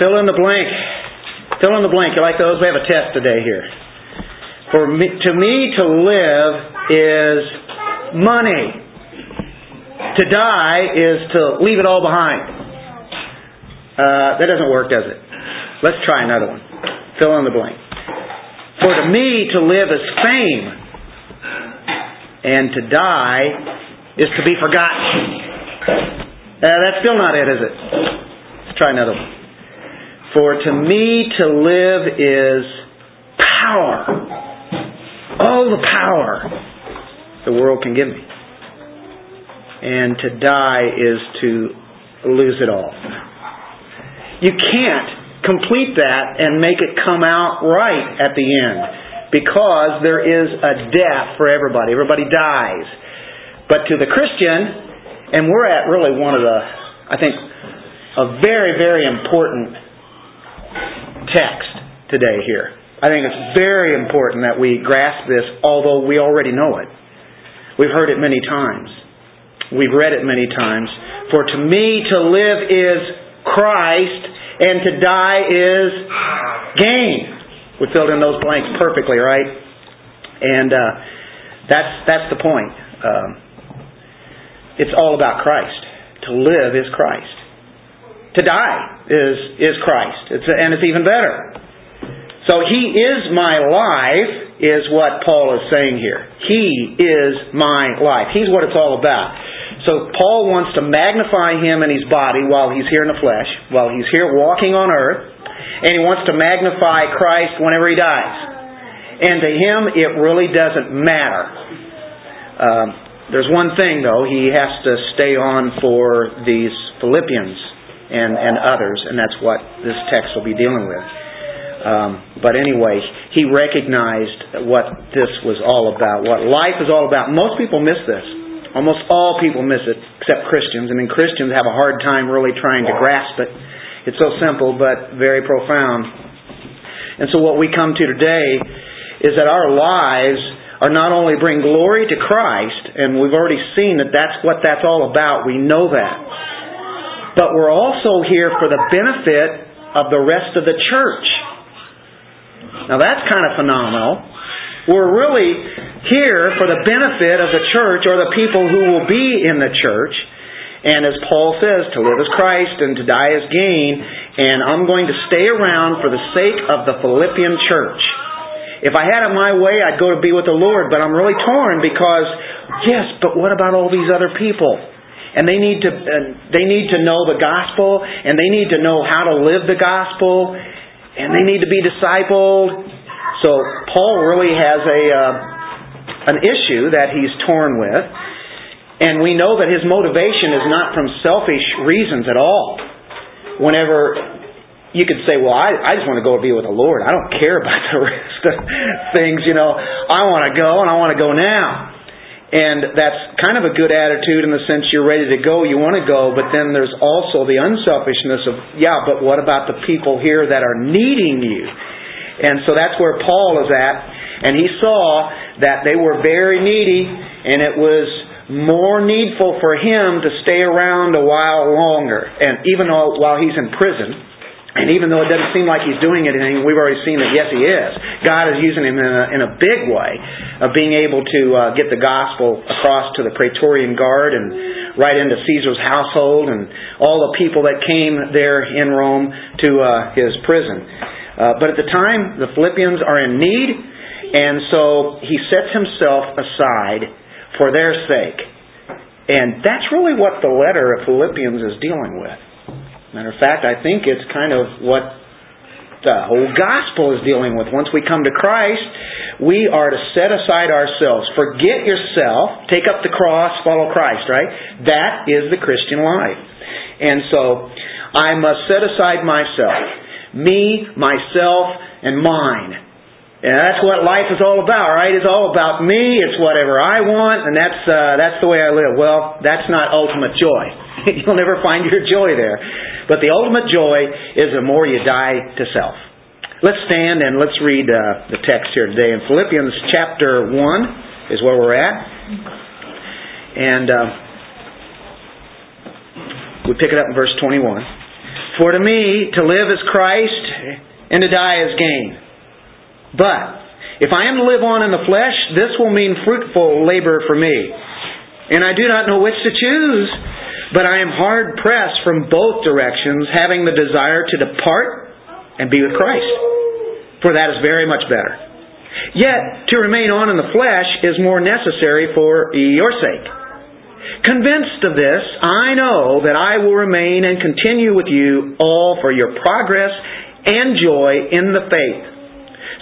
Fill in the blank. Fill in the blank. You like those? We have a test today here. For me, to live is money. To die is to leave it all behind. That doesn't work, does it? Let's try another one. Fill in the blank. For to me, to live is fame. And to die is to be forgotten. That's still not it, is it? Let's try another one. For to me, to live is power. All the power the world can give me. And to die is to lose it all. You can't complete that and make it come out right at the end, because there is a death for everybody. Everybody dies. But to the Christian, and we're at really one of the, I think, a very, very important text today here. I think it's very important that we grasp this, although we already know it. We've heard it many times. We've read it many times. For to me, to live is Christ, and to die is gain. We filled in those blanks perfectly, right? And that's the point. It's all about Christ. To live is Christ. To die is Christ. And it's even better. So He is my life, is what Paul is saying here. He is my life. He's what it's all about. So Paul wants to magnify Him in His body while He's here in the flesh, while He's here walking on earth, and he wants to magnify Christ whenever He dies. And to him, it really doesn't matter. There's one thing, though. He has to stay on for these Philippians and others, and that's what this text will be dealing with. But anyway, he recognized what this was all about, what life is all about. Most people miss this. Almost all people miss it, except Christians. I mean, Christians have a hard time really trying to grasp it. It's so simple, but very profound. And so what we come to today is that our lives are not only bring glory to Christ, and we've already seen that that's what that's all about. We know that. But we're also here for the benefit of the rest of the church. Now that's kind of phenomenal. We're really here for the benefit of the church, or the people who will be in the church. And as Paul says, to live is Christ and to die is gain. And I'm going to stay around for the sake of the Philippian church. If I had it my way, I'd go to be with the Lord. But I'm really torn because, yes, but what about all these other people? And they need to know the gospel. And they need to know how to live the gospel. And they need to be discipled. So Paul really has an issue that he's torn with. And we know that his motivation is not from selfish reasons at all. Whenever you could say, well, I just want to go be with the Lord. I don't care about the rest of things, you know. I want to go, and I want to go now. And that's kind of a good attitude in the sense you're ready to go, you want to go, but then there's also the unselfishness of, yeah, but what about the people here that are needing you? And so that's where Paul is at. And he saw that they were very needy, and it was more needful for him to stay around a while longer. And even though while he's in prison, and even though it doesn't seem like he's doing anything, we've already seen that, yes, he is. God is using him in a big way of being able to get the gospel across to the Praetorian Guard and right into Caesar's household and all the people that came there in Rome to his prison. But at the time, the Philippians are in need, and so he sets himself aside for their sake. And that's really what the letter of Philippians is dealing with. Matter of fact, I think it's kind of what the whole gospel is dealing with. Once we come to Christ, we are to set aside ourselves. Forget yourself, take up the cross, follow Christ, right? That is the Christian life. And so, I must set aside myself. Me, myself, and mine. And that's what life is all about, right? It's all about me, it's whatever I want, and that's the way I live. Well, that's not ultimate joy. You'll never find your joy there. But the ultimate joy is the more you die to self. Let's stand and let's read the text here today. In Philippians chapter 1 is where we're at. And we pick it up in verse 21. For to me, to live is Christ, and to die is gain. But, if I am to live on in the flesh, this will mean fruitful labor for me. And I do not know which to choose, but I am hard pressed from both directions, having the desire to depart and be with Christ. For that is very much better. Yet, to remain on in the flesh is more necessary for your sake. Convinced of this, I know that I will remain and continue with you all for your progress and joy in the faith,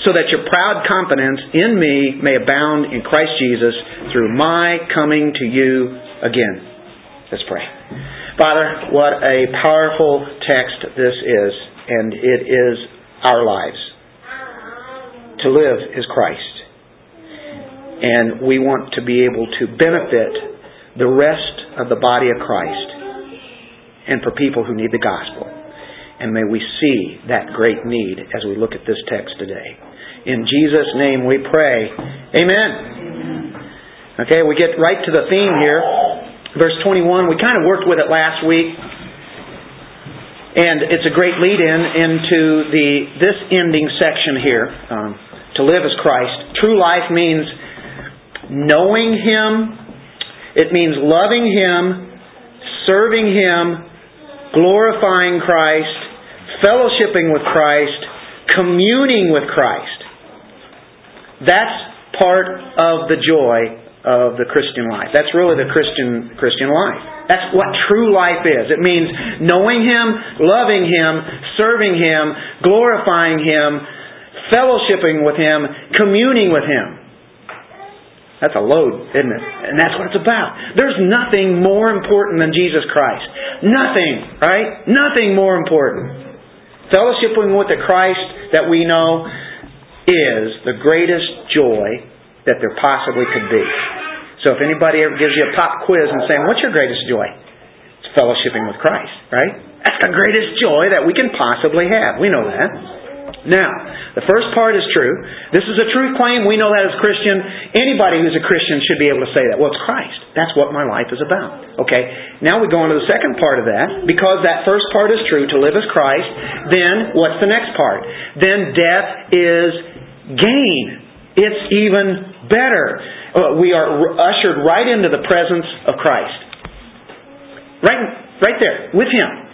so that your proud confidence in me may abound in Christ Jesus through my coming to you again. Let's pray. Father, what a powerful text this is, and it is our lives. To live is Christ, and we want to be able to benefit the rest of the body of Christ and for people who need the gospel. And may we see that great need as we look at this text today. In Jesus' name we pray. Amen. Okay, we get right to the theme here. Verse 21, we kind of worked with it last week. And it's a great lead-in into this ending section here. To live as Christ. True life means knowing Him. It means loving Him, serving Him, glorifying Christ, fellowshipping with Christ, communing with Christ. That's part of the joy of the Christian life. That's really the Christian life. That's what true life is. It means knowing Him, loving Him, serving Him, glorifying Him, fellowshipping with Him, communing with Him. That's a load, isn't it? And that's what it's about. There's nothing more important than Jesus Christ. Nothing, right? Nothing more important. Fellowshipping with the Christ that we know is the greatest joy that there possibly could be. So if anybody ever gives you a pop quiz and saying, what's your greatest joy? It's fellowshipping with Christ, right? That's the greatest joy that we can possibly have. We know that. Now, the first part is true. This is a true claim. We know that as a Christian. Anybody who's a Christian should be able to say that. Well, it's Christ. That's what my life is about. Okay, now we go on to the second part of that. Because that first part is true, to live as Christ, then what's the next part? Then death is gain. It's even better. We are ushered right into the presence of Christ. Right there, with Him.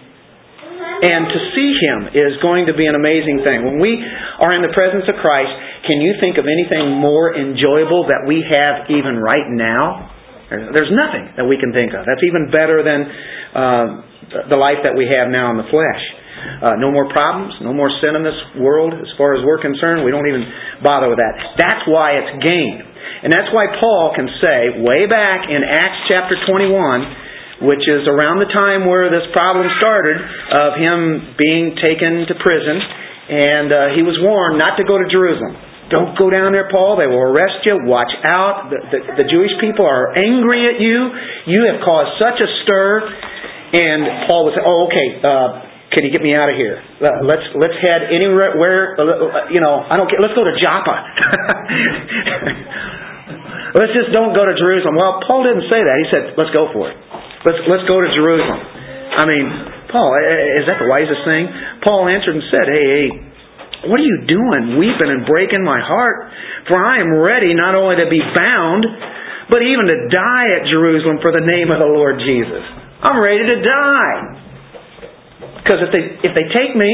And to see Him is going to be an amazing thing. When we are in the presence of Christ, can you think of anything more enjoyable that we have even right now? There's nothing that we can think of. That's even better than the life that we have now in the flesh. No more problems, no more sin in this world as far as we're concerned. We don't even bother with that. That's why it's gain. And that's why Paul can say way back in Acts chapter 21, which is around the time where this problem started of him being taken to prison. And he was warned not to go to Jerusalem. Don't go down there, Paul. They will arrest you. Watch out. The Jewish people are angry at you. You have caused such a stir. And Paul would say, oh, okay, can you get me out of here? Let's head anywhere, I don't care. Let's go to Joppa. Let's just don't go to Jerusalem. Well, Paul didn't say that. He said, let's go for it. Let's go to Jerusalem. I mean, Paul, is that the wisest thing? Paul answered and said, Hey, what are you doing, weeping and breaking my heart? For I am ready not only to be bound, but even to die at Jerusalem for the name of the Lord Jesus. I'm ready to die. Because if they take me,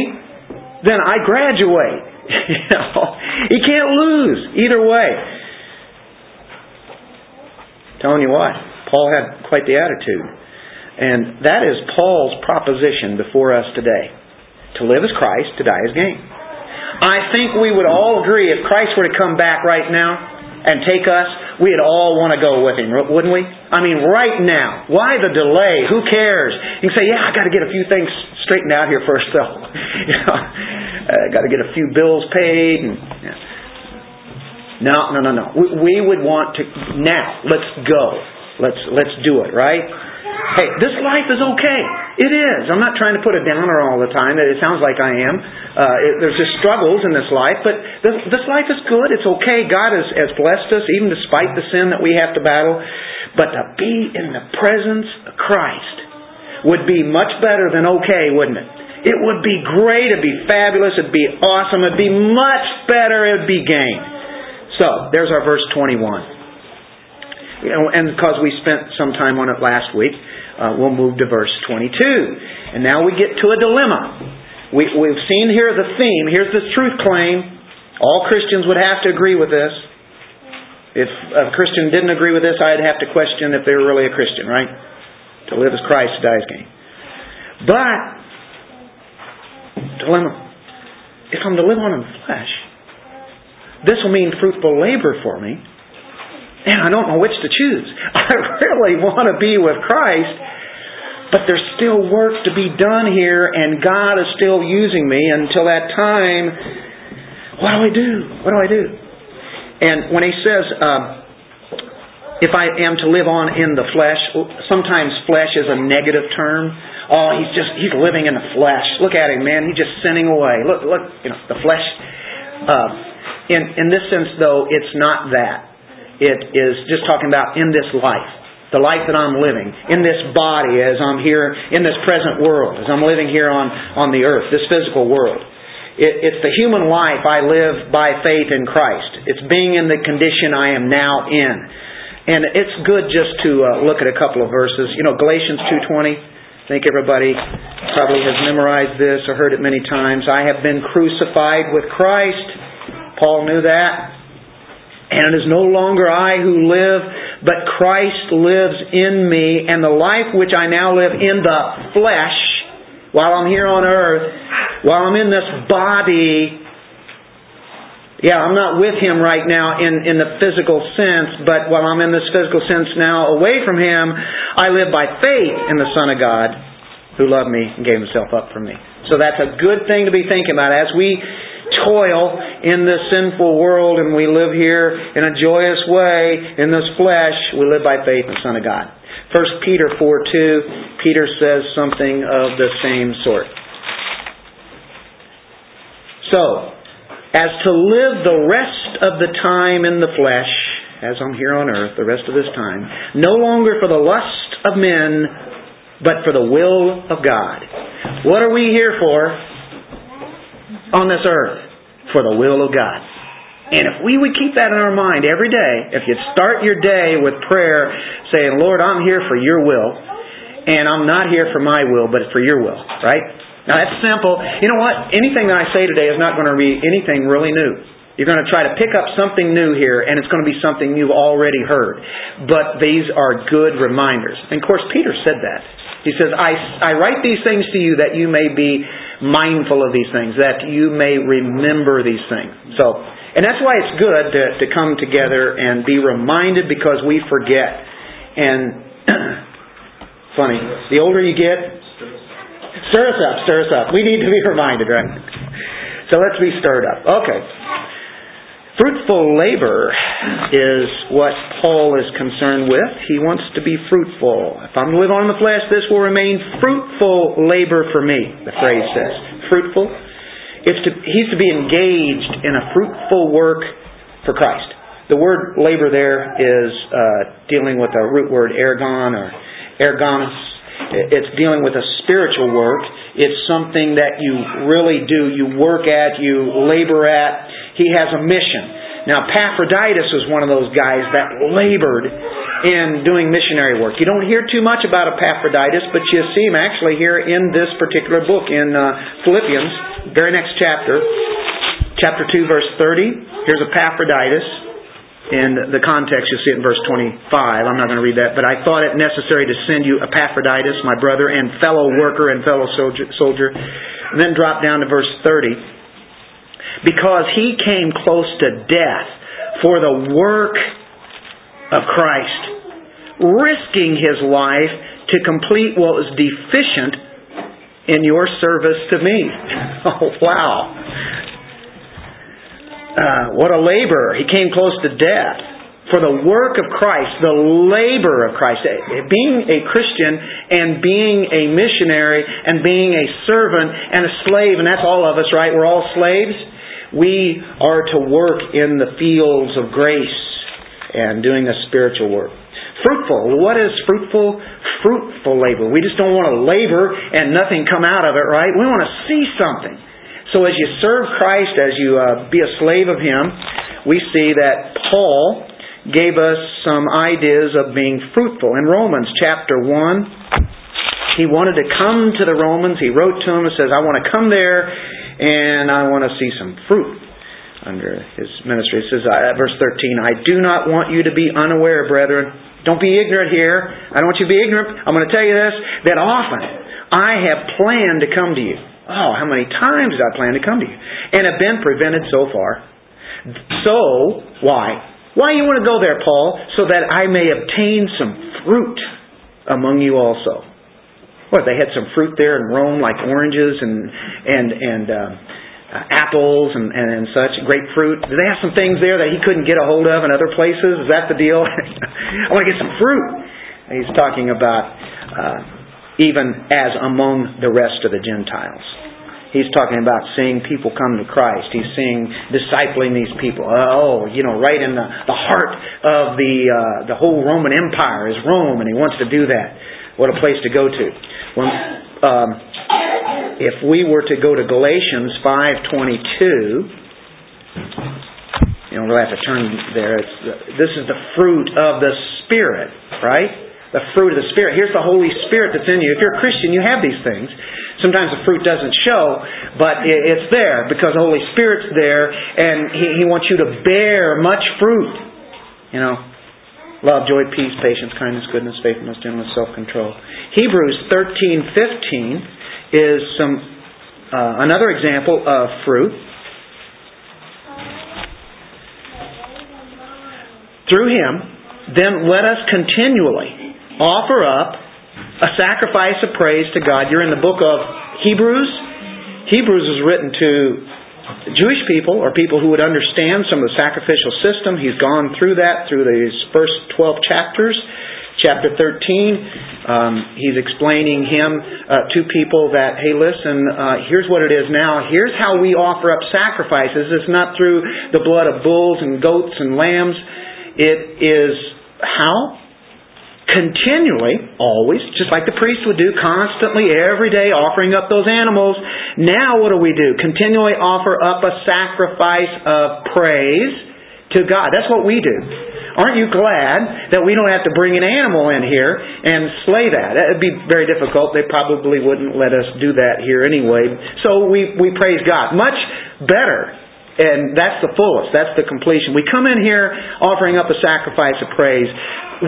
then I graduate. You can't lose either way. I'm telling you what, Paul had quite the attitude. And that is Paul's proposition before us today. To live as Christ, to die as gain. I think we would all agree if Christ were to come back right now and take us, we'd all want to go with Him, wouldn't we? I mean, right now. Why the delay? Who cares? You can say, I've got to get a few things straightened out here first, though. I've got to get a few bills paid. And, yeah. No. We would want to, now, let's go. Let's do it, right? Hey, this life is okay. It is. I'm not trying to put a downer all the time. It sounds like I am. There's just struggles in this life, but this life is good. It's okay. God has blessed us, even despite the sin that we have to battle. But to be in the presence of Christ would be much better than okay, wouldn't it? It would be great, it'd be fabulous, it'd be awesome, it'd be much better, it'd be gain. So, there's our verse 21. You know, and because we spent some time on it last week, we'll move to verse 22. And now we get to a dilemma. We've seen here the theme, here's the truth claim. All Christians would have to agree with this. If a Christian didn't agree with this, I'd have to question if they were really a Christian, right? To live as Christ, to die as gain. But, dilemma. If I'm to live on in the flesh, this will mean fruitful labor for me, and I don't know which to choose. I really want to be with Christ, but there's still work to be done here, and God is still using me until that time. What do I do? What do I do? And when he says, if I am to live on in the flesh, sometimes flesh is a negative term. Oh, he's living in the flesh. Look at him, man. He's just sinning away. Look, you know, the flesh. In this sense, though, it's not that. It is just talking about in this life, the life that I'm living, in this body as I'm here, in this present world, as I'm living here on the earth, this physical world. It's the human life I live by faith in Christ. It's being in the condition I am now in. And it's good just to look at a couple of verses. You know, Galatians 2:20. I think everybody probably has memorized this or heard it many times. I have been crucified with Christ. Paul knew that. And it is no longer I who live, but Christ lives in me. And the life which I now live in the flesh, while I'm here on earth, while I'm in this body, yeah, I'm not with Him right now in the physical sense, but while I'm in this physical sense now away from Him, I live by faith in the Son of God who loved me and gave Himself up for me. So that's a good thing to be thinking about. As we toil in this sinful world and we live here in a joyous way in this flesh, we live by faith in the Son of God. 1 Peter 4:2, Peter says something of the same sort. So, as to live the rest of the time in the flesh, as I'm here on earth, the rest of this time, no longer for the lust of men, but for the will of God. What are we here for on this earth? For the will of God. And if we would keep that in our mind every day, if you'd start your day with prayer saying, Lord, I'm here for your will, and I'm not here for my will, but for your will, right? Now that's simple. You know what? Anything that I say today is not going to be anything really new. You're going to try to pick up something new here, and it's going to be something you've already heard. But these are good reminders. And of course, Peter said that. He says, I write these things to you that you may be mindful of these things, that you may remember these things. So, and that's why it's good to come together and be reminded because we forget. And funny, the older you get, Stir us up. We need to be reminded, right? So let's be stirred up. Okay. Fruitful labor is what Paul is concerned with. He wants to be fruitful. If I'm to live on in the flesh, this will remain fruitful labor for me, the phrase says. Fruitful. He's to be engaged in a fruitful work for Christ. The word labor there is dealing with a root word, ergon or ergonos. It's dealing with a spiritual work. It's something that you really do. You work at, you labor at. He has a mission. Now, Epaphroditus was one of those guys that labored in doing missionary work. You don't hear too much about Epaphroditus, but you see him actually here in this particular book in Philippians, very next chapter, chapter 2, verse 30. Here's Epaphroditus. In the context, you'll see it in verse 25. I'm not going to read that. But I thought it necessary to send you Epaphroditus, my brother and fellow worker and fellow soldier. And then drop down to verse 30. Because he came close to death for the work of Christ, risking his life to complete what was deficient in your service to me. Oh, wow. What a laborer. He came close to death for the work of Christ, the labor of Christ. Being a Christian and being a missionary and being a servant and a slave, and that's all of us, right? We're all slaves. We are to work in the fields of grace and doing a spiritual work. Fruitful. What is fruitful? Fruitful labor. We just don't want to labor and nothing come out of it, right? We want to see something. So as you serve Christ, as you be a slave of Him, we see that Paul gave us some ideas of being fruitful. In Romans chapter 1, he wanted to come to the Romans. He wrote to them and says, I want to come there and I want to see some fruit under his ministry. It says, verse 13, I do not want you to be unaware, brethren. Don't be ignorant here. I don't want you to be ignorant. I'm going to tell you this, that often I have planned to come to you. Oh, how many times did I plan to come to you? And have been prevented so far. So, why? Why you want to go there, Paul? So that I may obtain some fruit among you also. What, they had some fruit there in Rome, like oranges and apples and such, grapefruit. Did they have some things there that he couldn't get a hold of in other places? Is that the deal? I want to get some fruit. He's talking about even as among the rest of the Gentiles. He's talking about seeing people come to Christ. He's seeing discipling these people. Oh, you know, right in the heart of the whole Roman Empire is Rome, and he wants to do that. What a place to go to. Well, if we were to go to Galatians 5:22, you don't really have to turn there. This is the fruit of the Spirit, right? The fruit of the Spirit. Here's the Holy Spirit that's in you. If you're a Christian, you have these things. Sometimes the fruit doesn't show, but it's there because the Holy Spirit's there, and He wants you to bear much fruit. You know, love, joy, peace, patience, kindness, goodness, faithfulness, gentleness, self-control. Hebrews 13:15 is another example of fruit. Through Him, then let us continually offer up a sacrifice of praise to God. You're in the book of Hebrews. Hebrews was written to Jewish people, or people who would understand some of the sacrificial system. He's gone through that through these first 12 chapters. Chapter 13, he's explaining to people that, hey, listen, here's what it is now. Here's how we offer up sacrifices. It's not through the blood of bulls and goats and lambs. It is how? Continually, always, just like the priest would do, constantly, every day, offering up those animals. Now what do we do? Continually offer up a sacrifice of praise to God. That's what we do. Aren't you glad that we don't have to bring an animal in here and slay that? That would be very difficult. They probably wouldn't let us do that here anyway. So we praise God. Much better. And that's the fullest. That's the completion. We come in here offering up a sacrifice of praise.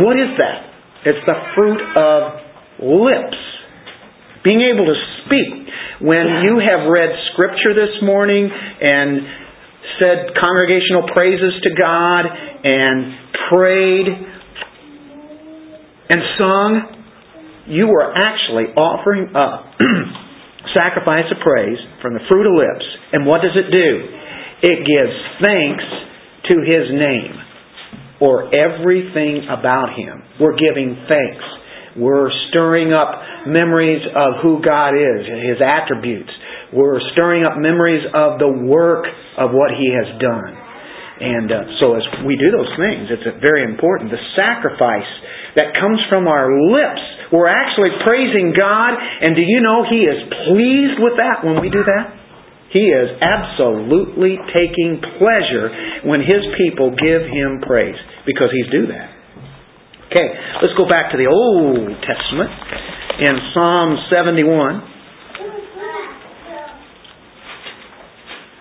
What is that? It's the fruit of lips. Being able to speak. When you have read Scripture this morning and said congregational praises to God and prayed and sung, you were actually offering up sacrifice of praise from the fruit of lips. And what does it do? It gives thanks to His name. Or everything about Him. We're giving thanks. We're stirring up memories of who God is, His attributes. We're stirring up memories of the work of what He has done. And so as we do those things, it's very important. The sacrifice that comes from our lips, we're actually praising God. And do you know He is pleased with that when we do that? He is absolutely taking pleasure when His people give Him praise, because He's do that. Okay, let's go back to the Old Testament in Psalm 71,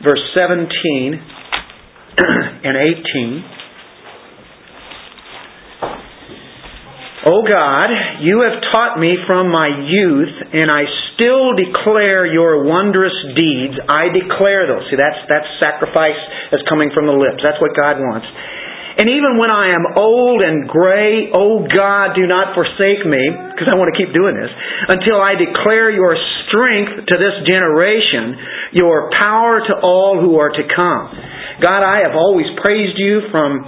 verse 17 and 18. O God, You have taught me from my youth, and I still declare Your wondrous deeds. I declare those. See, that's sacrifice that's coming from the lips. That's what God wants. And even when I am old and gray, O God, do not forsake me, because I want to keep doing this, until I declare Your strength to this generation, Your power to all who are to come. God, I have always praised You from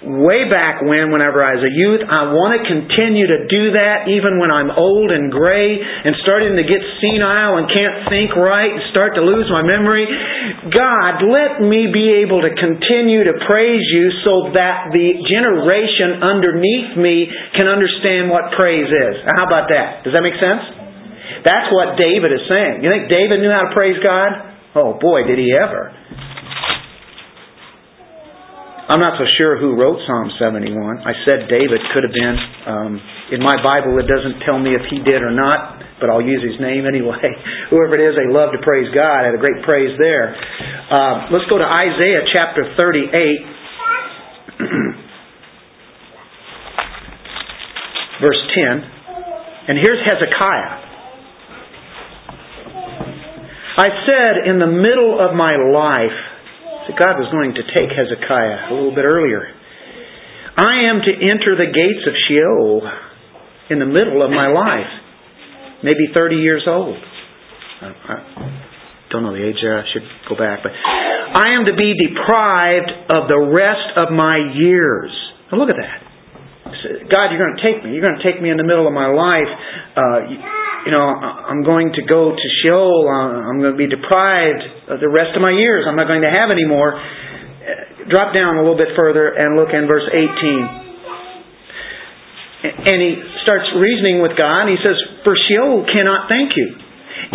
way back whenever I was a youth. I want to continue to do that even when I'm old and gray and starting to get senile and can't think right and start to lose my memory. God, let me be able to continue to praise You so that the generation underneath me can understand what praise is. How about that? Does that make sense? That's what David is saying. You think David knew how to praise God? Oh boy, did he ever. I'm not so sure who wrote Psalm 71. I said David could have been. In my Bible, it doesn't tell me if he did or not, but I'll use his name anyway. Whoever it is, they love to praise God. I had a great praise there. Let's go to Isaiah chapter 38, verse 10. And here's Hezekiah. I said, in the middle of my life, God was going to take Hezekiah a little bit earlier. I am to enter the gates of Sheol in the middle of my life, maybe 30 years old. I don't know the age there. I should go back. But I am to be deprived of the rest of my years. Now look at that. God, You're going to take me. You're going to take me in the middle of my life. You know, I'm going to go to Sheol. I'm going to be deprived of the rest of my years. I'm not going to have any more. Drop down a little bit further and look in verse 18. And he starts reasoning with God. He says, for Sheol cannot thank You.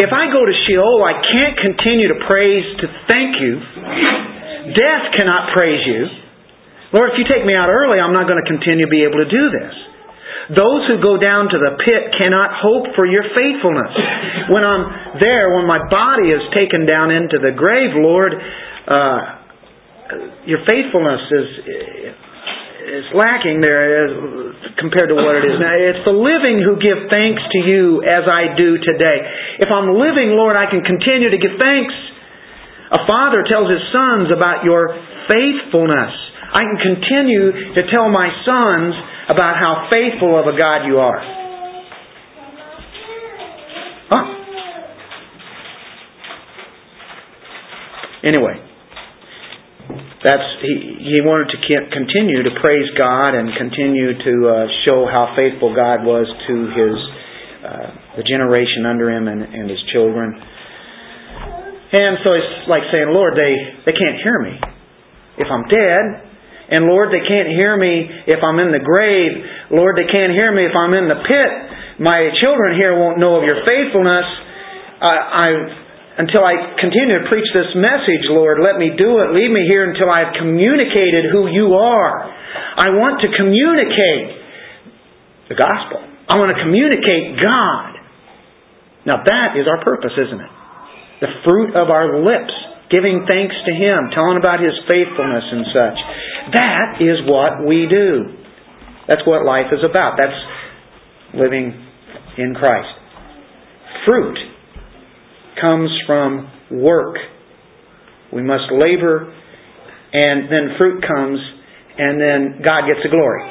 If I go to Sheol, I can't continue to praise to thank You. Death cannot praise You. Lord, if You take me out early, I'm not going to continue to be able to do this. Those who go down to the pit cannot hope for Your faithfulness. When I'm there, when my body is taken down into the grave, Lord, Your faithfulness is lacking there compared to what it is now. It's the living who give thanks to You as I do today. If I'm living, Lord, I can continue to give thanks. A father tells his sons about Your faithfulness. I can continue to tell my sons about how faithful of a God You are. Huh. Anyway, that's he wanted to continue to praise God and continue to show how faithful God was to his the generation under him and his children. And so it's like saying, Lord, they can't hear me if I'm dead. And Lord, they can't hear me if I'm in the grave. Lord, they can't hear me if I'm in the pit. My children here won't know of Your faithfulness. Until I continue to preach this message, Lord, let me do it. Leave me here until I've communicated who You are. I want to communicate the gospel. I want to communicate God. Now that is our purpose, isn't it? The fruit of our lips. Giving thanks to Him, telling about His faithfulness and such. That is what we do. That's what life is about. That's living in Christ. Fruit comes from work. We must labor, and then fruit comes, and then God gets the glory.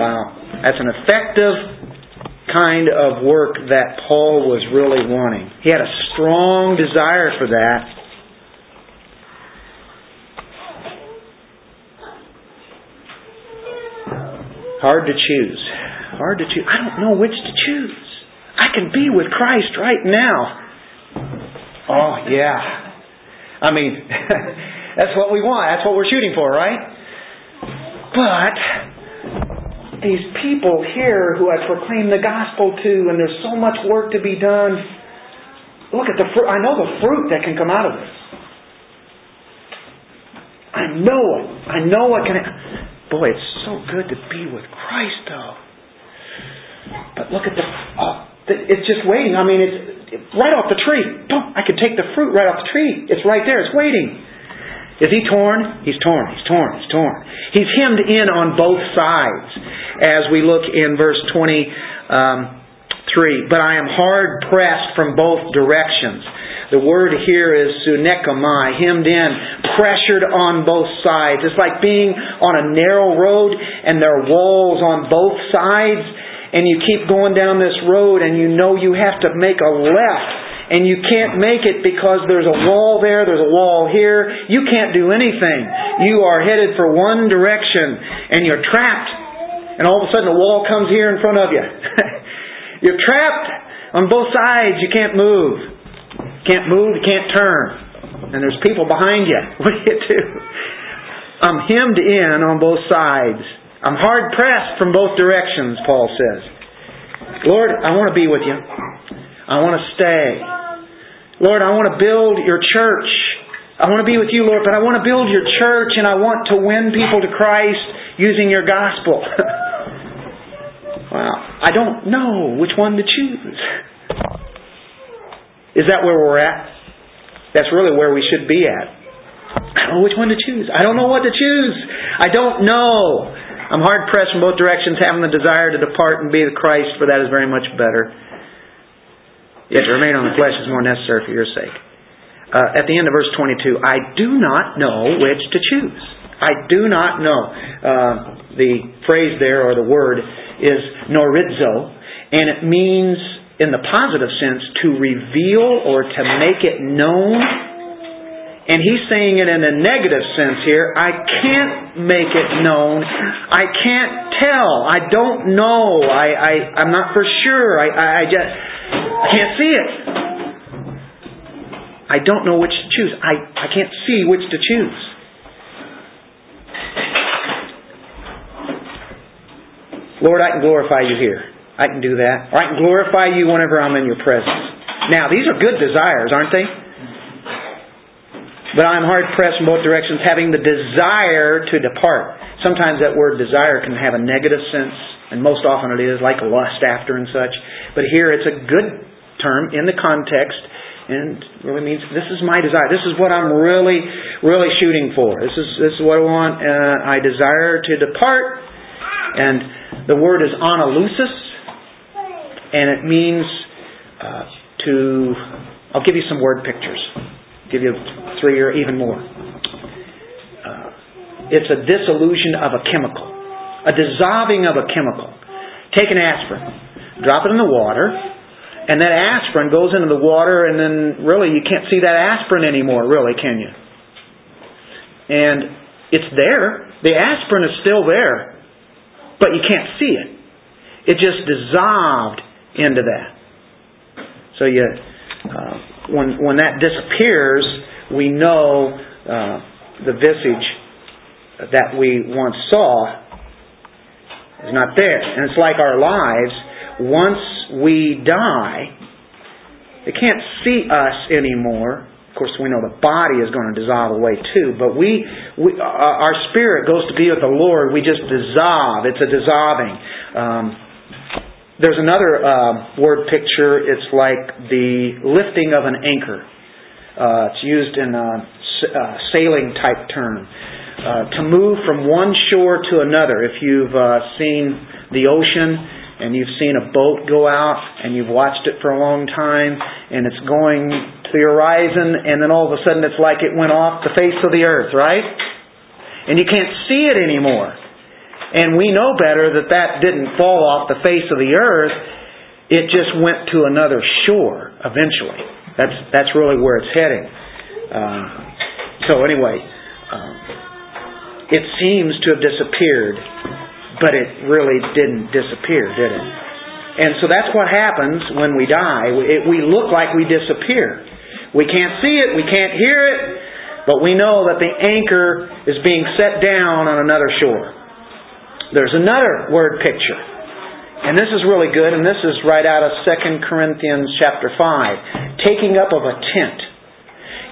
Wow. That's an effective kind of work that Paul was really wanting. He had a strong desire for that. Hard to choose. Hard to choose. I don't know which to choose. I can be with Christ right now. Oh, yeah. I mean, that's what we want. That's what we're shooting for, right? But these people here who I proclaim the gospel to, and there's so much work to be done. Look at the fruit. I know the fruit that can come out of this. I know it. I know what can. Boy, it's so good to be with Christ, though. But look at the... Oh, it's just waiting. I mean, it's right off the tree. I could take the fruit right off the tree. It's right there. It's waiting. Is he torn? He's torn. He's torn. He's torn. He's hemmed in on both sides. As we look in verse 23. But I am hard pressed from both directions. The word here is sunekamai, hemmed in, pressured on both sides. It's like being on a narrow road and there are walls on both sides, and you keep going down this road and you know you have to make a left and you can't make it because there's a wall there, there's a wall here. You can't do anything. You are headed for one direction and you're trapped. And all of a sudden a wall comes here in front of you. You're trapped on both sides. You can't move. You can't turn. And there's people behind you. What do you do? I'm hemmed in on both sides. I'm hard pressed from both directions, Paul says. Lord, I want to be with you. I want to stay. Lord, I want to build your church. I want to be with you, Lord, but I want to build your church and I want to win people to Christ using your gospel. Wow. I don't know which one to choose. Is that where we're at? That's really where we should be at. I don't know which one to choose. I don't know what to choose. I don't know. I'm hard pressed from both directions, having the desire to depart and be with Christ, for that is very much better. Yet to remain on the flesh is more necessary for your sake. At the end of verse 22, I do not know which to choose. I do not know. The phrase there, or the word, is norizo, and it means, in the positive sense, to reveal or to make it known. And he's saying it in a negative sense here. I can't make it known. I can't tell. I don't know. I'm not for sure. I just... I can't see it. I don't know which to choose. I can't see which to choose. Lord, I can glorify you here. I can do that. Or I can glorify you whenever I'm in your presence. Now, these are good desires, aren't they? But I'm hard-pressed in both directions, having the desire to depart. Sometimes that word desire can have a negative sense, and most often it is, like lust after and such. But here it's a good term in the context, and really means this is my desire. This is what I'm really, really shooting for. This is what I want. I desire to depart. And the word is analousis, and it means to... I'll give you some word pictures. I'll give you three or even more. It's a dissolution of a chemical. A dissolving of a chemical. Take an aspirin. Drop it in the water. And that aspirin goes into the water, and then really you can't see that aspirin anymore, really, can you? And it's there. The aspirin is still there. But you can't see it. It just dissolved into that. So you, when that disappears, we know the visage that we once saw is not there. And it's like our lives. Once we die, they can't see us anymore. Of course, we know the body is going to dissolve away too. But we our spirit goes to be with the Lord. We just dissolve. It's a dissolving. There's another word picture. It's like the lifting of an anchor. It's used in a sailing type term. To move from one shore to another. If you've seen the ocean and you've seen a boat go out and you've watched it for a long time and it's going to the horizon, and then all of a sudden it's like it went off the face of the earth, right? And you can't see it anymore. And we know better that that didn't fall off the face of the earth. It just went to another shore eventually. That's really where it's heading. It seems to have disappeared, but it really didn't disappear, did it? And so that's what happens when we die. We look like we disappear. We can't see it, we can't hear it, but we know that the anchor is being set down on another shore. There's another word picture. And this is really good, and this is right out of 2 Corinthians chapter 5. Taking up of a tent.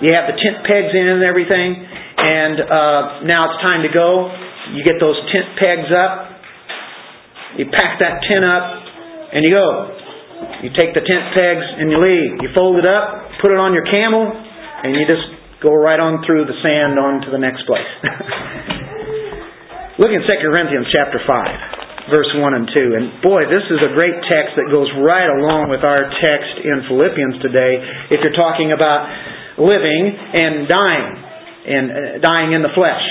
You have the tent pegs in and everything, and now it's time to go. You get those tent pegs up. You pack that tent up, and you go. You take the tent pegs, and you leave. You fold it up, put it on your camel, and you just go right on through the sand on to the next place. Look in 2 Corinthians chapter 5, verse 1 and 2. And boy, this is a great text that goes right along with our text in Philippians today, if you're talking about living and dying in the flesh.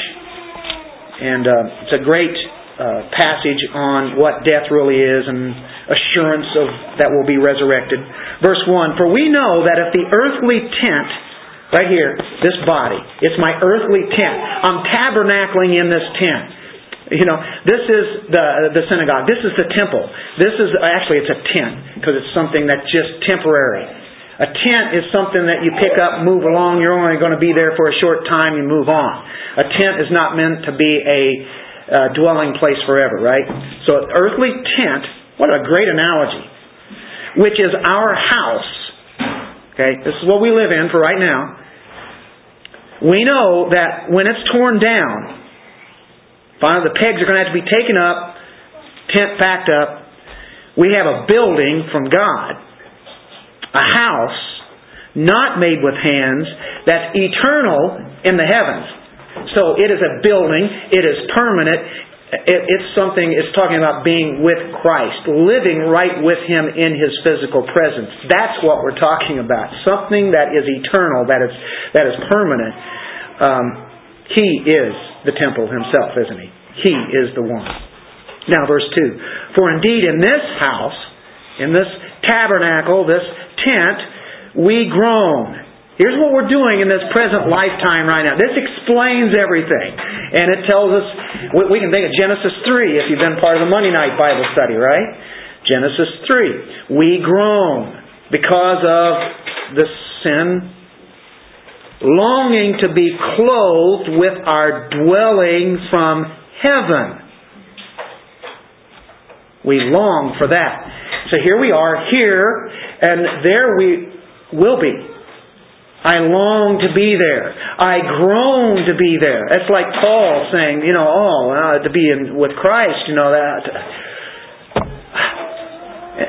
And it's a great passage on what death really is and assurance of that we'll be resurrected. Verse 1, for we know that if the earthly tent, right here, this body, it's my earthly tent. I'm tabernacling in this tent. You know, this is the synagogue. This is the temple. This is, actually it's a tent because it's something that's just temporary. A tent is something that you pick up, move along. You're only going to be there for a short time, you move on. A tent is not meant to be a dwelling place forever, right? So an earthly tent, what a great analogy, which is our house. Okay, this is what we live in for right now. We know that when it's torn down, finally the pegs are going to have to be taken up, tent packed up. We have a building from God, a house not made with hands, that's eternal in the heavens. So it is a building. It is permanent. It's something, it's talking about being with Christ, living right with Him in His physical presence. That's what we're talking about. Something that is eternal, that is permanent. He is the temple Himself, isn't He? He is the one. Now verse 2. For indeed in this house, in this tabernacle, this tent, we groan. Here's what we're doing in this present lifetime right now. This explains everything. And it tells us, we can think of Genesis 3 if you've been part of the Monday night Bible study, right? Genesis 3. We groan because of the sin, longing to be clothed with our dwelling from heaven. We long for that. So here we are, here, and there we will be. I long to be there. I groan to be there. That's like Paul saying, to be with Christ, that.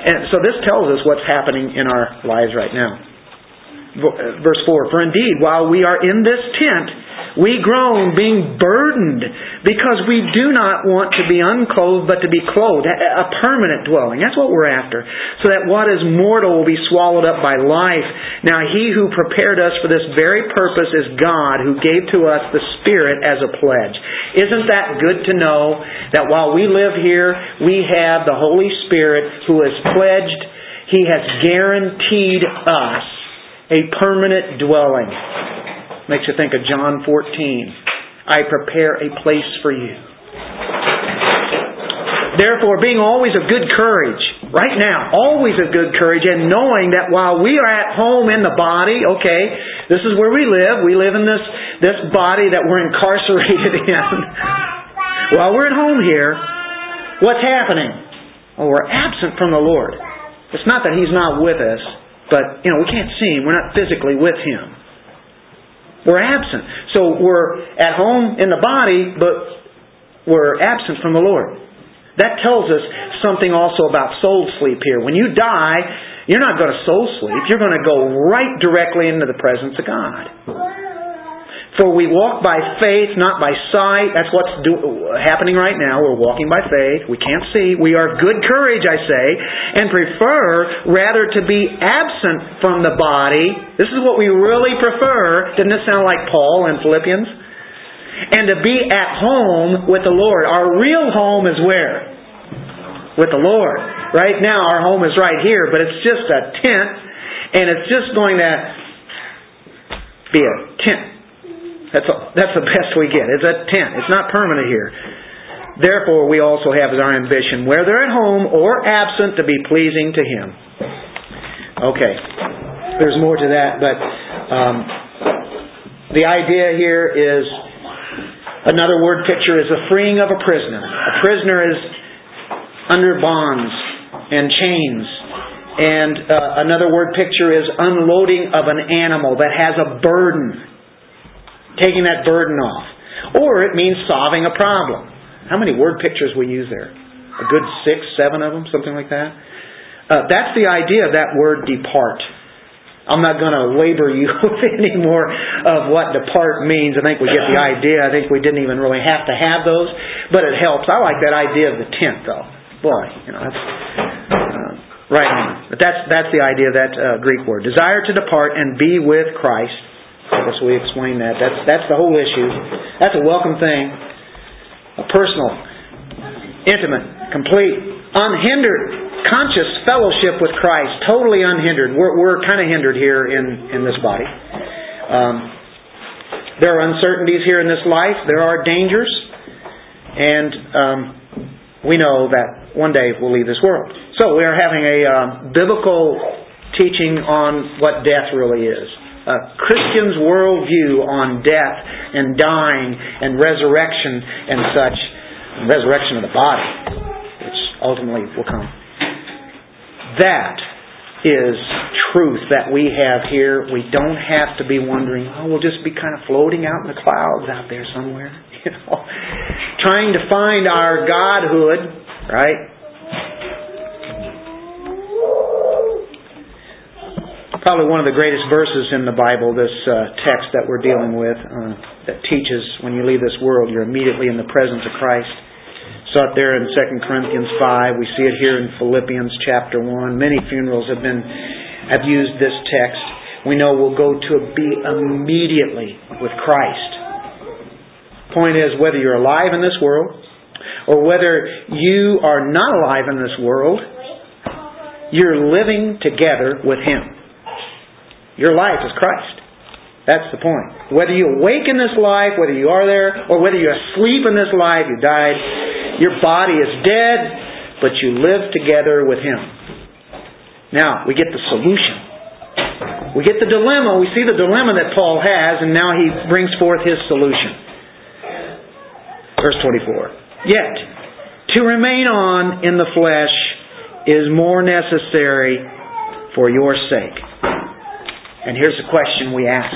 And so this tells us what's happening in our lives right now. Verse 4, for indeed, while we are in this tent, we groan, being burdened, because we do not want to be unclothed, but to be clothed, a permanent dwelling. That's what we're after. So that what is mortal will be swallowed up by life. Now He who prepared us for this very purpose is God, who gave to us the Spirit as a pledge. Isn't that good to know that while we live here, we have the Holy Spirit who is pledged, He has guaranteed us a permanent dwelling. Makes you think of John 14. I prepare a place for you. Therefore, being always of good courage, right now, always of good courage, and knowing that while we are at home in the body, okay, this is where we live. We live in this body that we're incarcerated in. While we're at home here, what's happening? Well, we're absent from the Lord. It's not that He's not with us, but, we can't see Him. We're not physically with Him. We're absent. So we're at home in the body, but we're absent from the Lord. That tells us something also about soul sleep here. When you die, you're not going to soul sleep. You're going to go right directly into the presence of God. For we walk by faith, not by sight. That's what's happening right now. We're walking by faith. We can't see. We are of good courage, I say, and prefer rather to be absent from the body. This is what we really prefer. Doesn't this sound like Paul in Philippians? And to be at home with the Lord. Our real home is where? With the Lord. Right now, our home is right here, but it's just a tent, and it's just going to be a tent. That's the best we get. It's a tent. It's not permanent here. Therefore, we also have as our ambition, whether at home or absent, to be pleasing to Him. Okay. There's more to that, but the idea here is another word picture is the freeing of a prisoner. A prisoner is under bonds and chains. And another word picture is unloading of an animal that has a burden. Taking that burden off. Or it means solving a problem. How many word pictures we use there? A good 6, 7 of them, something like that. That's the idea of that word depart. I'm not going to labor you with any more of what depart means. I think we get the idea. I think we didn't even really have to have those. But it helps. I like that idea of the tent, though. Boy, that's... right on. But that's the idea of that Greek word. Desire to depart and be with Christ. As we explain that, that's the whole issue. That's a welcome thing, a personal intimate, complete, unhindered, conscious fellowship with Christ. Totally unhindered. We're kind of hindered here in this body. There are uncertainties here in this life. There are dangers. And we know that one day we'll leave this world. So we are having a biblical teaching on what death really is. A Christian's worldview on death and dying and resurrection and such. Resurrection of the body, which ultimately will come. That is truth that we have here. We don't have to be wondering, oh, we'll just be kind of floating out in the clouds out there somewhere. You know, trying to find our Godhood, right? Probably one of the greatest verses in the Bible, this text that we're dealing with. That teaches when you leave this world, you're immediately in the presence of Christ. Saw it there in 2 Corinthians 5. We see it here in Philippians chapter 1. Many funerals have used this text. We know we'll go to be immediately with Christ. Point is, whether you're alive in this world or whether you are not alive in this world, you're living together with Him. Your life is Christ. That's the point. Whether you awake in this life, whether you are there, or whether you're asleep in this life, you died, your body is dead, but you live together with Him. Now, we get the solution. We get the dilemma. We see the dilemma that Paul has, and now he brings forth his solution. Verse 24. Yet, to remain on in the flesh is more necessary for your sake. And here's the question we ask.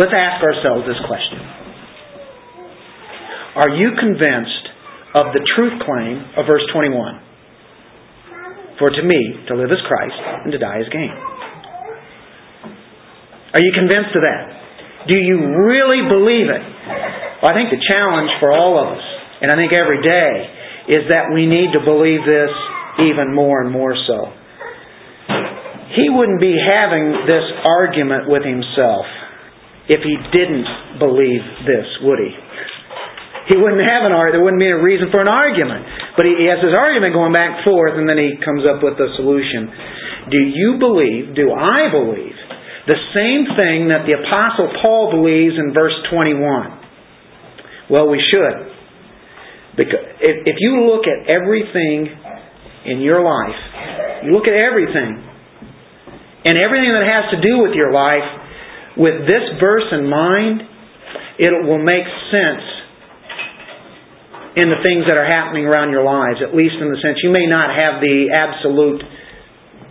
Let's ask ourselves this question. Are you convinced of the truth claim of verse 21? For to me, to live is Christ, and to die is gain. Are you convinced of that? Do you really believe it? Well, I think the challenge for all of us, and I think every day, is that we need to believe this even more and more so. He wouldn't be having this argument with himself if he didn't believe this, would he? He wouldn't have an argument. There wouldn't be a reason for an argument. But he has his argument going back and forth, and then he comes up with a solution. Do you believe, do I believe, the same thing that the Apostle Paul believes in verse 21? Well, we should. Because if you look at everything in your life, you look at everything, and everything that has to do with your life, with this verse in mind, it will make sense in the things that are happening around your lives, at least in the sense you may not have the absolute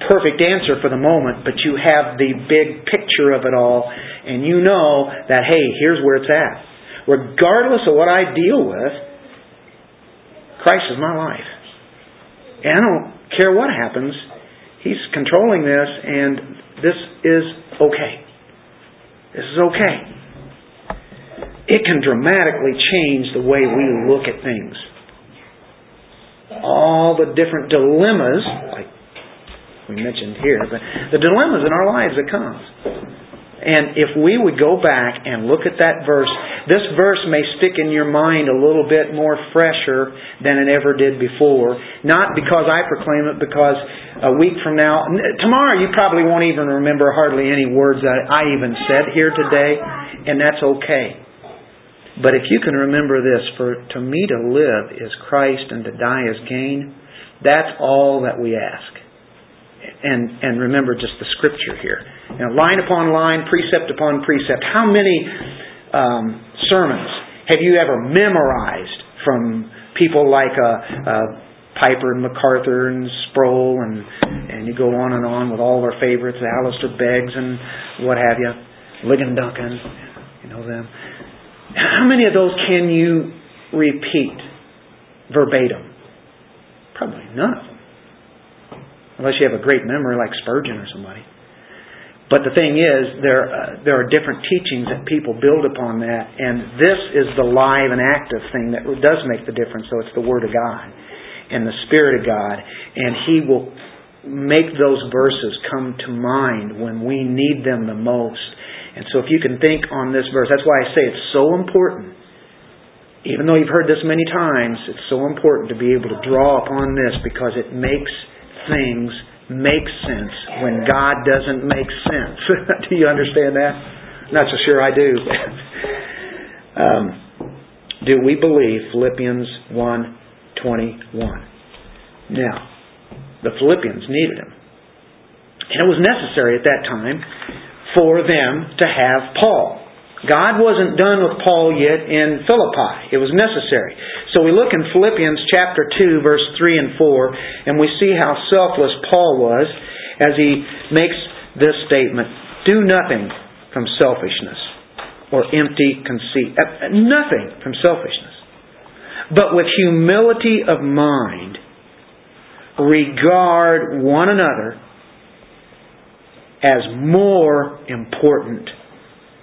perfect answer for the moment, but you have the big picture of it all, and you know that, hey, here's where it's at. Regardless of what I deal with, Christ is my life. And I don't care what happens. He's controlling this, and this is okay. This is okay. It can dramatically change the way we look at things. All the different dilemmas, like we mentioned here, but the dilemmas in our lives that come. And if we would go back and look at that verse, this verse may stick in your mind a little bit more fresher than it ever did before. Not because I proclaim it, because a week from now, tomorrow you probably won't even remember hardly any words that I even said here today, and that's okay. But if you can remember this, for to me to live is Christ and to die is gain, that's all that we ask. And remember just the Scripture here. You know, line upon line, precept upon precept. How many sermons have you ever memorized from people like Piper and MacArthur and Sproul and you go on and on with all their favorites, the Alistair Beggs and what have you, Ligon Duncan, you know them. How many of those can you repeat verbatim? Probably none of them. Unless you have a great memory like Spurgeon or somebody. But the thing is, there are different teachings that people build upon that, and this is the live and active thing that does make the difference, so it's the Word of God and the Spirit of God, and He will make those verses come to mind when we need them the most. And so if you can think on this verse, that's why I say it's so important Even though you've heard this many times, it's so important to be able to draw upon this because it makes things make sense when God doesn't make sense. Do you understand that? Not so sure I do. Do we believe Philippians 1:21? Now, the Philippians needed him. And it was necessary at that time for them to have Paul. God wasn't done with Paul yet in Philippi. It was necessary. So we look in Philippians chapter 2, verse 3 and 4, and we see how selfless Paul was as he makes this statement. Do nothing from selfishness or empty conceit. Nothing from selfishness. But with humility of mind, regard one another as more important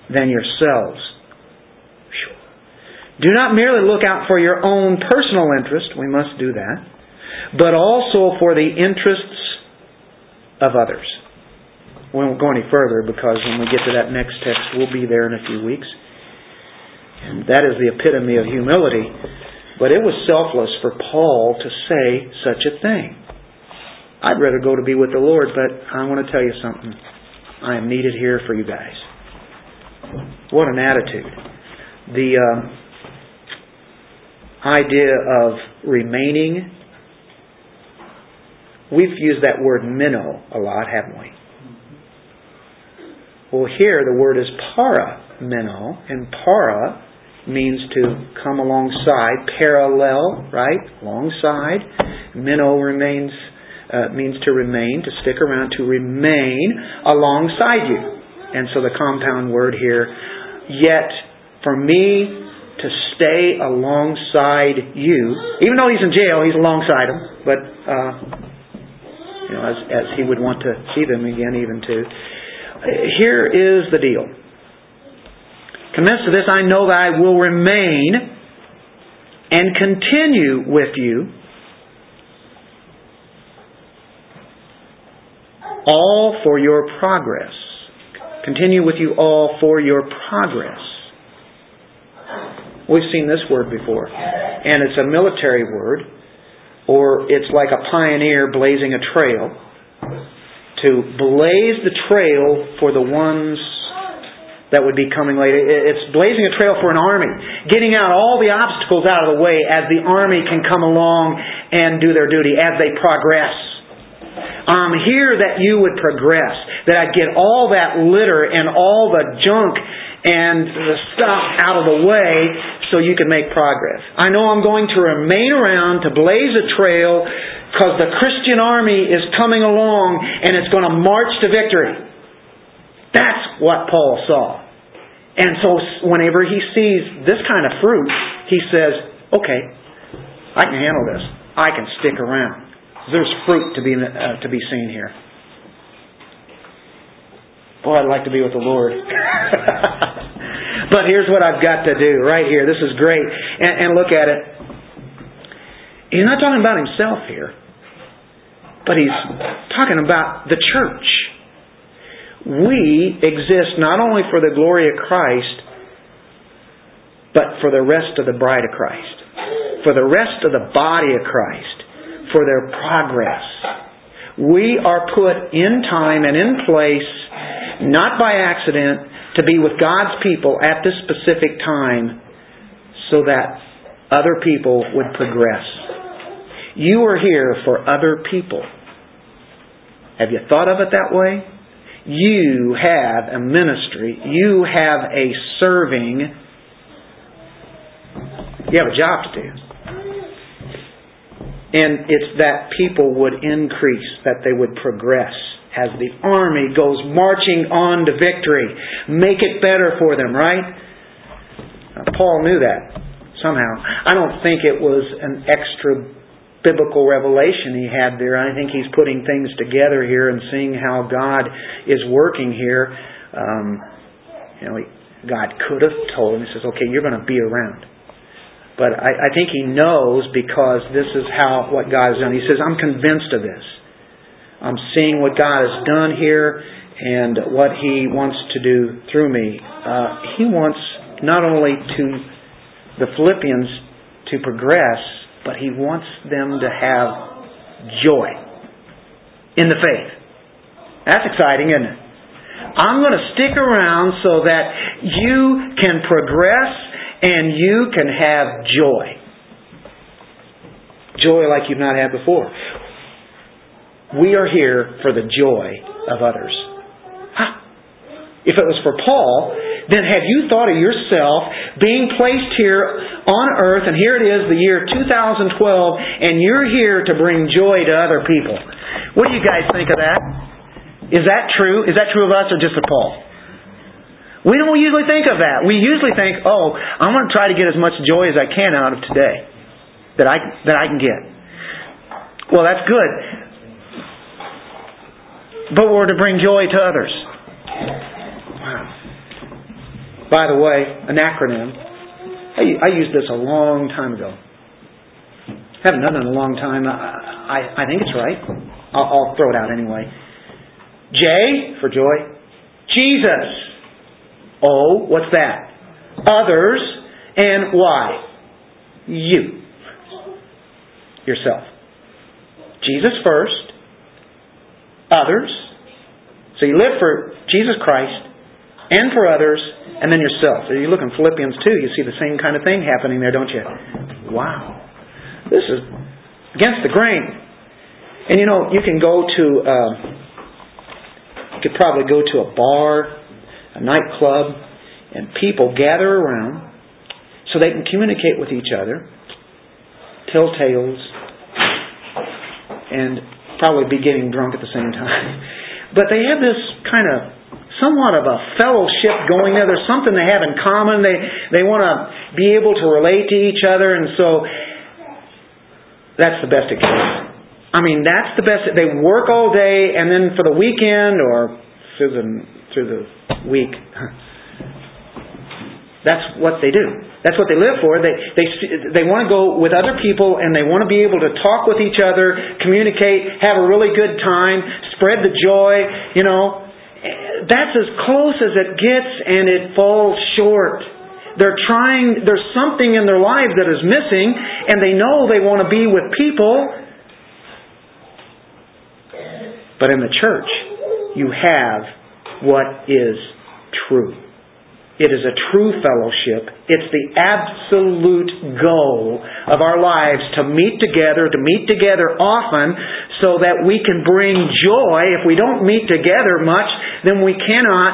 than yourselves. Do not merely look out for your own personal interest, we must do that, but also for the interests of others. We won't go any further because when we get to that next text, we'll be there in a few weeks. And that is the epitome of humility. But it was selfless for Paul to say such a thing. I'd rather go to be with the Lord, but I want to tell you something. I am needed here for you guys. What an attitude. The idea of remaining. We've used that word minnow a lot, haven't we? Well, here the word is para minnow, and para means to come alongside, parallel, right? Alongside. Minnow remains means to remain, to stick around, to remain alongside you. And so the compound word here, yet for me to stay alongside you, even though he's in jail, he's alongside him, but as he would want to see them again, even too. Here is the deal. Commenced to this, I know that I will remain and continue with you all for your progress. Continue with you all for your progress. We've seen this word before. And it's a military word, or it's like a pioneer blazing a trail. To blaze the trail for the ones that would be coming later. It's blazing a trail for an army. Getting out all the obstacles out of the way as the army can come along and do their duty as they progress. I'm here that you would progress, that I'd get all that litter and all the junk and the stuff out of the way so you can make progress. I know I'm going to remain around to blaze a trail because the Christian army is coming along and it's going to march to victory. That's what Paul saw. And so whenever he sees this kind of fruit, he says, okay, I can handle this. I can stick around. There's fruit to be seen here. Boy, I'd like to be with the Lord. But here's what I've got to do right here. This is great. And look at it. He's not talking about himself here. But he's talking about the church. We exist not only for the glory of Christ, but for the rest of the bride of Christ. For the rest of the body of Christ. For their progress. We are put in time and in place, not by accident, to be with God's people at this specific time so that other people would progress. You are here for other people. Have you thought of it that way? You have a ministry. You have a serving. You have a job to do. And it's that people would increase, that they would progress as the army goes marching on to victory. Make it better for them, right? Now, Paul knew that somehow. I don't think it was an extra biblical revelation he had there. I think he's putting things together here and seeing how God is working here. God could have told him, he says, okay, you're going to be around. But I think he knows because this is how what God has done. He says, I'm convinced of this. I'm seeing what God has done here and what He wants to do through me. He wants not only to the Philippians to progress, but he wants them to have joy in the faith. That's exciting, isn't it? I'm going to stick around so that you can progress and you can have joy. Joy like you've not had before. We are here for the joy of others. If it was for Paul, then have you thought of yourself being placed here on earth, and here it is, the year 2012, and you're here to bring joy to other people. What do you guys think of that? Is that true? Is that true of us or just of Paul? We don't usually think of that. We usually think, oh, I'm going to try to get as much joy as I can out of today that I can get. Well, that's good. But we're to bring joy to others. By the way, an acronym. I used this a long time ago. Haven't done it in a long time. I think it's right. I'll throw it out anyway. J for joy. Jesus. O, what's that? Others. And Y. You. Yourself. Jesus first. Others. So you live for Jesus Christ and for others, and then yourself. You look in Philippians 2, you see the same kind of thing happening there, don't you? Wow. This is against the grain. And you know, you can go to, you could probably go to a bar, a nightclub, and people gather around so they can communicate with each other, tell tales, and probably be getting drunk at the same time. But they have this kind of somewhat of a fellowship going there. There's something they have in common. They want to be able to relate to each other, and so that's the best it can. I mean, that's the best. They work all day, and then for the weekend or through the week, that's what they do. That's what they live for. They want to go with other people, and they want to be able to talk with each other, communicate, have a really good time, spread the joy, you know. That's as close as it gets, and it falls short. They're trying, there's something in their life that is missing, and they know they want to be with people. But in the church, you have what is true. It is a true fellowship. It's the absolute goal of our lives to meet together often so that we can bring joy. If we don't meet together much, then we cannot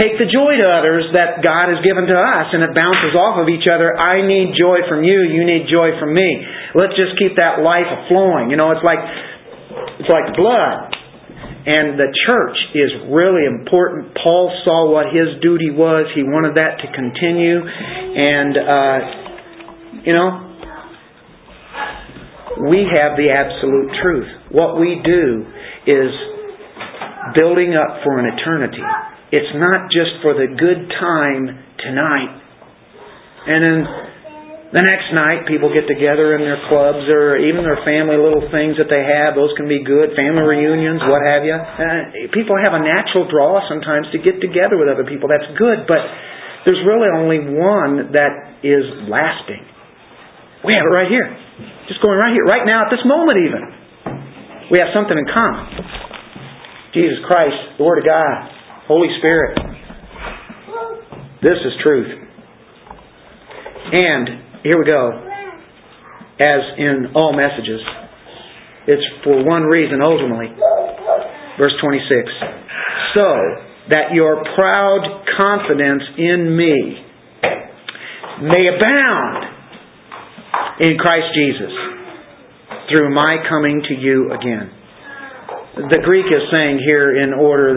take the joy to others that God has given to us, and it bounces off of each other. I need joy from you. You need joy from me. Let's just keep that life flowing. You know, it's like blood. And the church is really important. Paul saw what his duty was. He wanted that to continue. And, we have the absolute truth. What we do is building up for an eternity. It's not just for the good time tonight. And then the next night, people get together in their clubs or even their family little things that they have. Those can be good. Family reunions, what have you. People have a natural draw sometimes to get together with other people. That's good, but there's really only one that is lasting. We have it right here. Just going right here. Right now, at this moment even. We have something in common. Jesus Christ, the Word of God, Holy Spirit. This is truth. And here we go. As in all messages, it's for one reason ultimately. Verse 26. So that your proud confidence in me may abound in Christ Jesus through my coming to you again. The Greek is saying here in order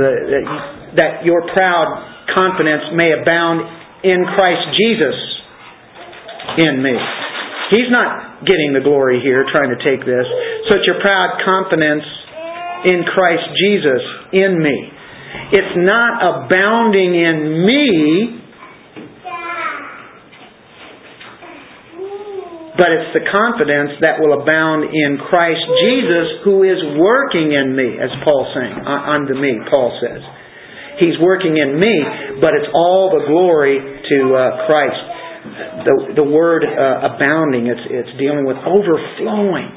that your proud confidence may abound in Christ Jesus. In me. He's not getting the glory here, trying to take this. Such a proud confidence in Christ Jesus in me. It's not abounding in me, but it's the confidence that will abound in Christ Jesus who is working in me, as Paul's saying. I'm the me, Paul says. He's working in me, but it's all the glory to Christ. the word abounding, it's dealing with overflowing.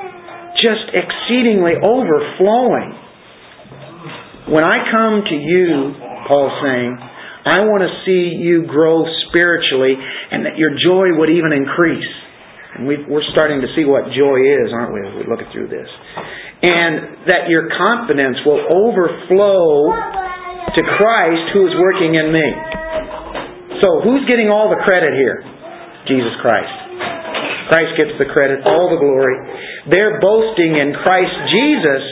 Just exceedingly overflowing. When I come to you, Paul's saying, I want to see you grow spiritually and that your joy would even increase. And we're starting to see what joy is, aren't we, as we look through this. And that your confidence will overflow to Christ who is working in me. So who's getting all the credit here? Jesus Christ. Christ gets the credit, all the glory. They're boasting in Christ Jesus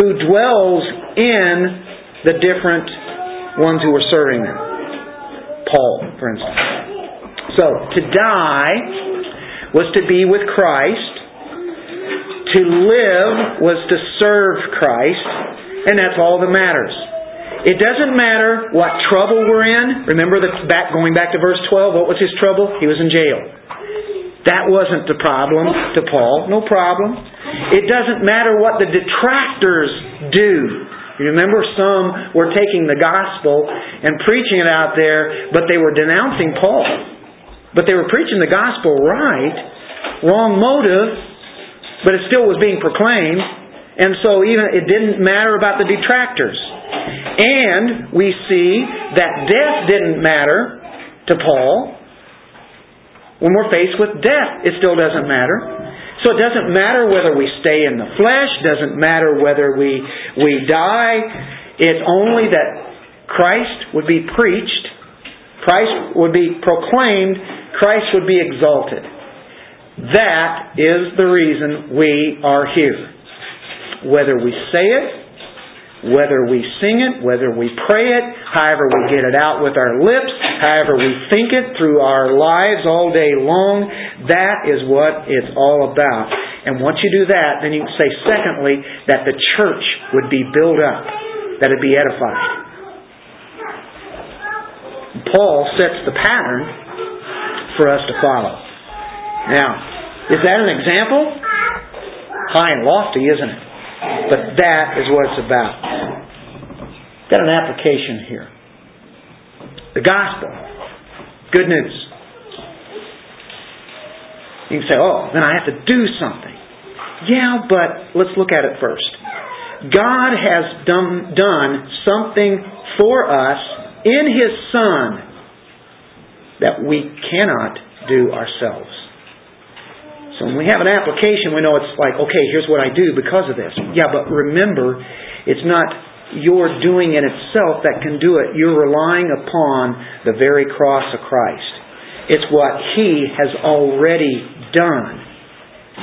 who dwells in the different ones who are serving them. Paul, for instance. So, to die was to be with Christ. To live was to serve Christ. And that's all that matters. It doesn't matter what trouble we're in. Remember, going back to verse 12, what was his trouble? He was in jail. That wasn't the problem to Paul. No problem. It doesn't matter what the detractors do. You remember, some were taking the gospel and preaching it out there, but they were denouncing Paul. But they were preaching the gospel right, wrong motive, but it still was being proclaimed. And so even it didn't matter about the detractors. And we see that death didn't matter to Paul. When we're faced with death, it still doesn't matter. So it doesn't matter whether we stay in the flesh, doesn't matter whether we die. It's only that Christ would be preached, Christ would be proclaimed, Christ would be exalted. That is the reason we are here. Whether we say it, whether we sing it, whether we pray it, however we get it out with our lips, however we think it through our lives all day long, that is what it's all about. And once you do that, then you can say, secondly, that the church would be built up, that it be edified. Paul sets the pattern for us to follow. Now, is that an example? High and lofty, isn't it? But that is what it's about. Got an application here. The gospel. Good news. You can say, oh, then I have to do something. Yeah, but let's look at it first. God has done something for us in His Son that we cannot do ourselves. So when we have an application, we know it's like, okay, here's what I do because of this. Yeah, but remember, it's not your doing in itself that can do it. You're relying upon the very cross of Christ. It's what He has already done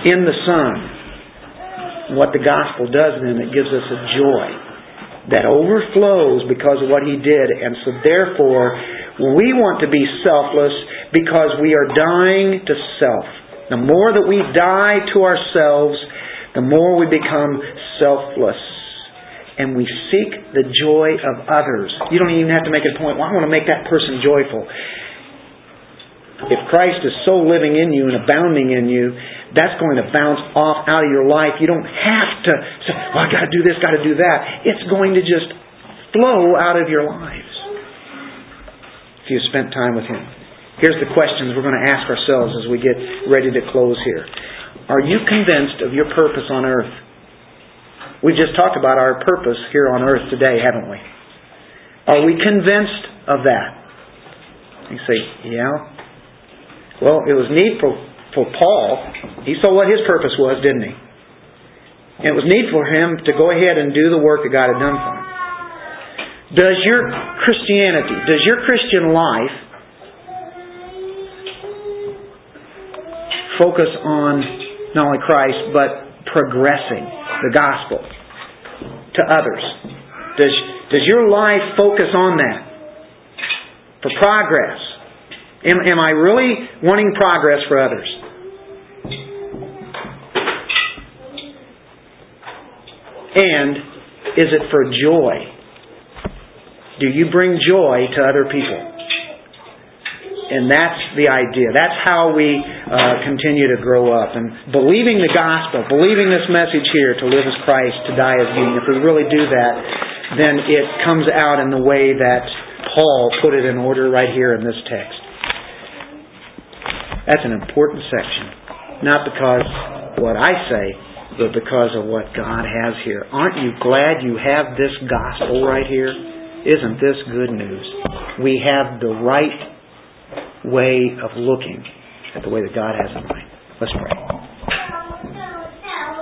in the Son. What the gospel does then, it gives us a joy that overflows because of what He did. And so therefore, we want to be selfless because we are dying to self. The more that we die to ourselves, the more we become selfless. And we seek the joy of others. You don't even have to make a point, well, I want to make that person joyful. If Christ is so living in you and abounding in you, that's going to bounce off out of your life. You don't have to say, well, I've got to do this, got to do that. It's going to just flow out of your lives. If you spent time with Him. Here's the questions we're going to ask ourselves as we get ready to close here. Are you convinced of your purpose on earth? We've just talked about our purpose here on earth today, haven't we? Are we convinced of that? You say, yeah. Well, it was needful for Paul. He saw what his purpose was, didn't he? And it was needful for him to go ahead and do the work that God had done for him. Does your Christianity, does your Christian life focus on not only Christ, but progressing the gospel to others? Does your life focus on that? For progress. Am I really wanting progress for others? And is it for joy? Do you bring joy to other people? And that's the idea. That's how we continue to grow up. And believing the gospel, believing this message here, to live as Christ, to die as gain. If we really do that, then it comes out in the way that Paul put it in order right here in this text. That's an important section. Not because what I say, but because of what God has here. Aren't you glad you have this gospel right here? Isn't this good news? We have the right way of looking at the way that God has in mind. Let's pray.